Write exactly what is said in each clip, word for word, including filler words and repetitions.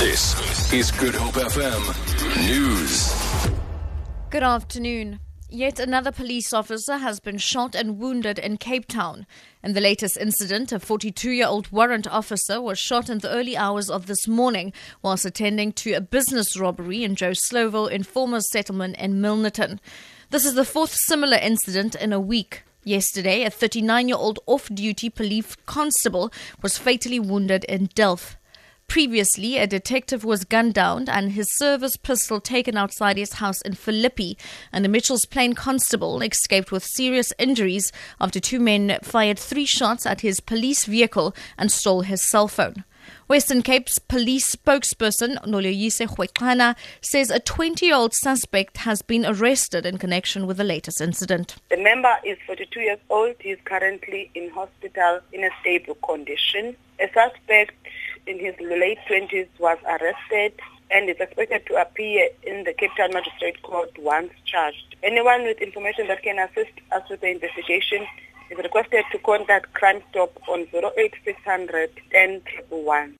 This is Good Hope F M News. Good afternoon. Yet another police officer has been shot and wounded in Cape Town. In the latest incident, a forty-two-year-old warrant officer was shot in the early hours of this morning whilst attending to a business robbery in Joe Slovo in former settlement in Milnerton. This is the fourth similar incident in a week. Yesterday, a thirty-nine-year-old off-duty police constable was fatally wounded in Delft. Previously, a detective was gunned down and his service pistol taken outside his house in Philippi, and a Mitchell's Plain constable escaped with serious injuries after two men fired three shots at his police vehicle and stole his cell phone. Western Cape's police spokesperson, Nolio Yise Hwikana, says a twenty-year-old suspect has been arrested in connection with the latest incident. The member is forty-two years old. He is currently in hospital in a stable condition. A suspect in his late twenties was arrested and is expected to appear in the Cape Town Magistrate Court once charged. Anyone with information that can assist us with the investigation is requested to contact Crime Stop on zero eight six zero zero one zero one one.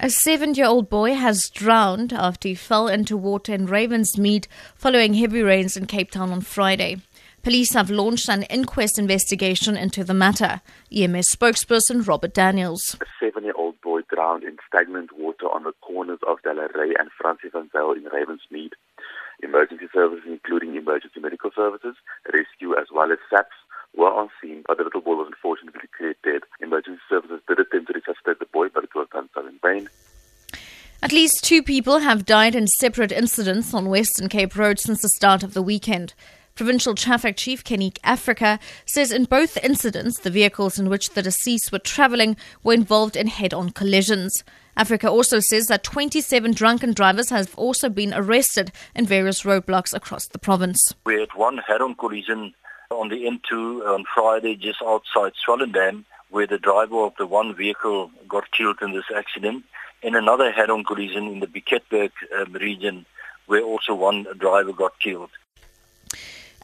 A seven-year-old boy has drowned after he fell into water in Ravensmead following heavy rains in Cape Town on Friday. Police have launched an inquest investigation into the matter. E M S spokesperson Robert Daniels. A seven-year-old boy drowned in stagnant water on the corners of De La Rey and Francis van Zyl in Ravensmead. Emergency services, including emergency medical services, rescue as well as S A Ps, were on scene, but the little boy was unfortunately declared dead. Emergency services did attempt to resuscitate the boy, but it was done in vain. At least two people have died in separate incidents on Western Cape Road since the start of the weekend. Provincial Traffic Chief Kenique Africa says in both incidents, the vehicles in which the deceased were travelling were involved in head-on collisions. Africa also says that twenty-seven drunken drivers have also been arrested in various roadblocks across the province. We had one head-on collision on the M two on Friday just outside Swellendam, where the driver of the one vehicle got killed in this accident, and another head-on collision in the Biketberg um, region, where also one driver got killed.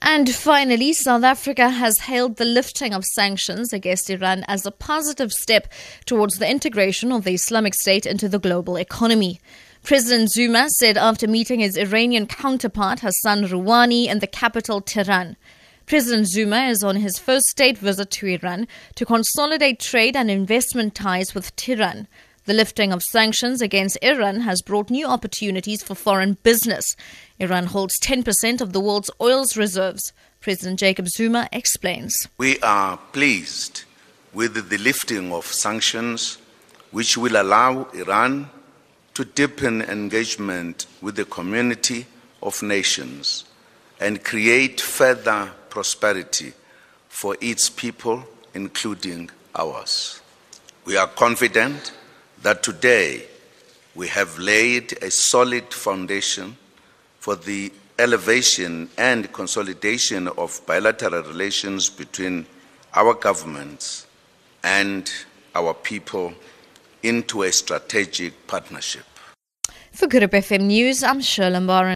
And finally, South Africa has hailed the lifting of sanctions against Iran as a positive step towards the integration of the Islamic State into the global economy. President Zuma said after meeting his Iranian counterpart, Hassan Rouhani, in the capital, Tehran. President Zuma is on his first state visit to Iran to consolidate trade and investment ties with Tehran. The lifting of sanctions against Iran has brought new opportunities for foreign business. Iran holds ten percent of the world's oil reserves. President Jacob Zuma explains. We are pleased with the lifting of sanctions, which will allow Iran to deepen engagement with the community of nations and create further prosperity for its people, including ours. We are confident that today we have laid a solid foundation for the elevation and consolidation of bilateral relations between our governments and our people into a strategic partnership. For Good Hope F M News, I'm Shirley Baron.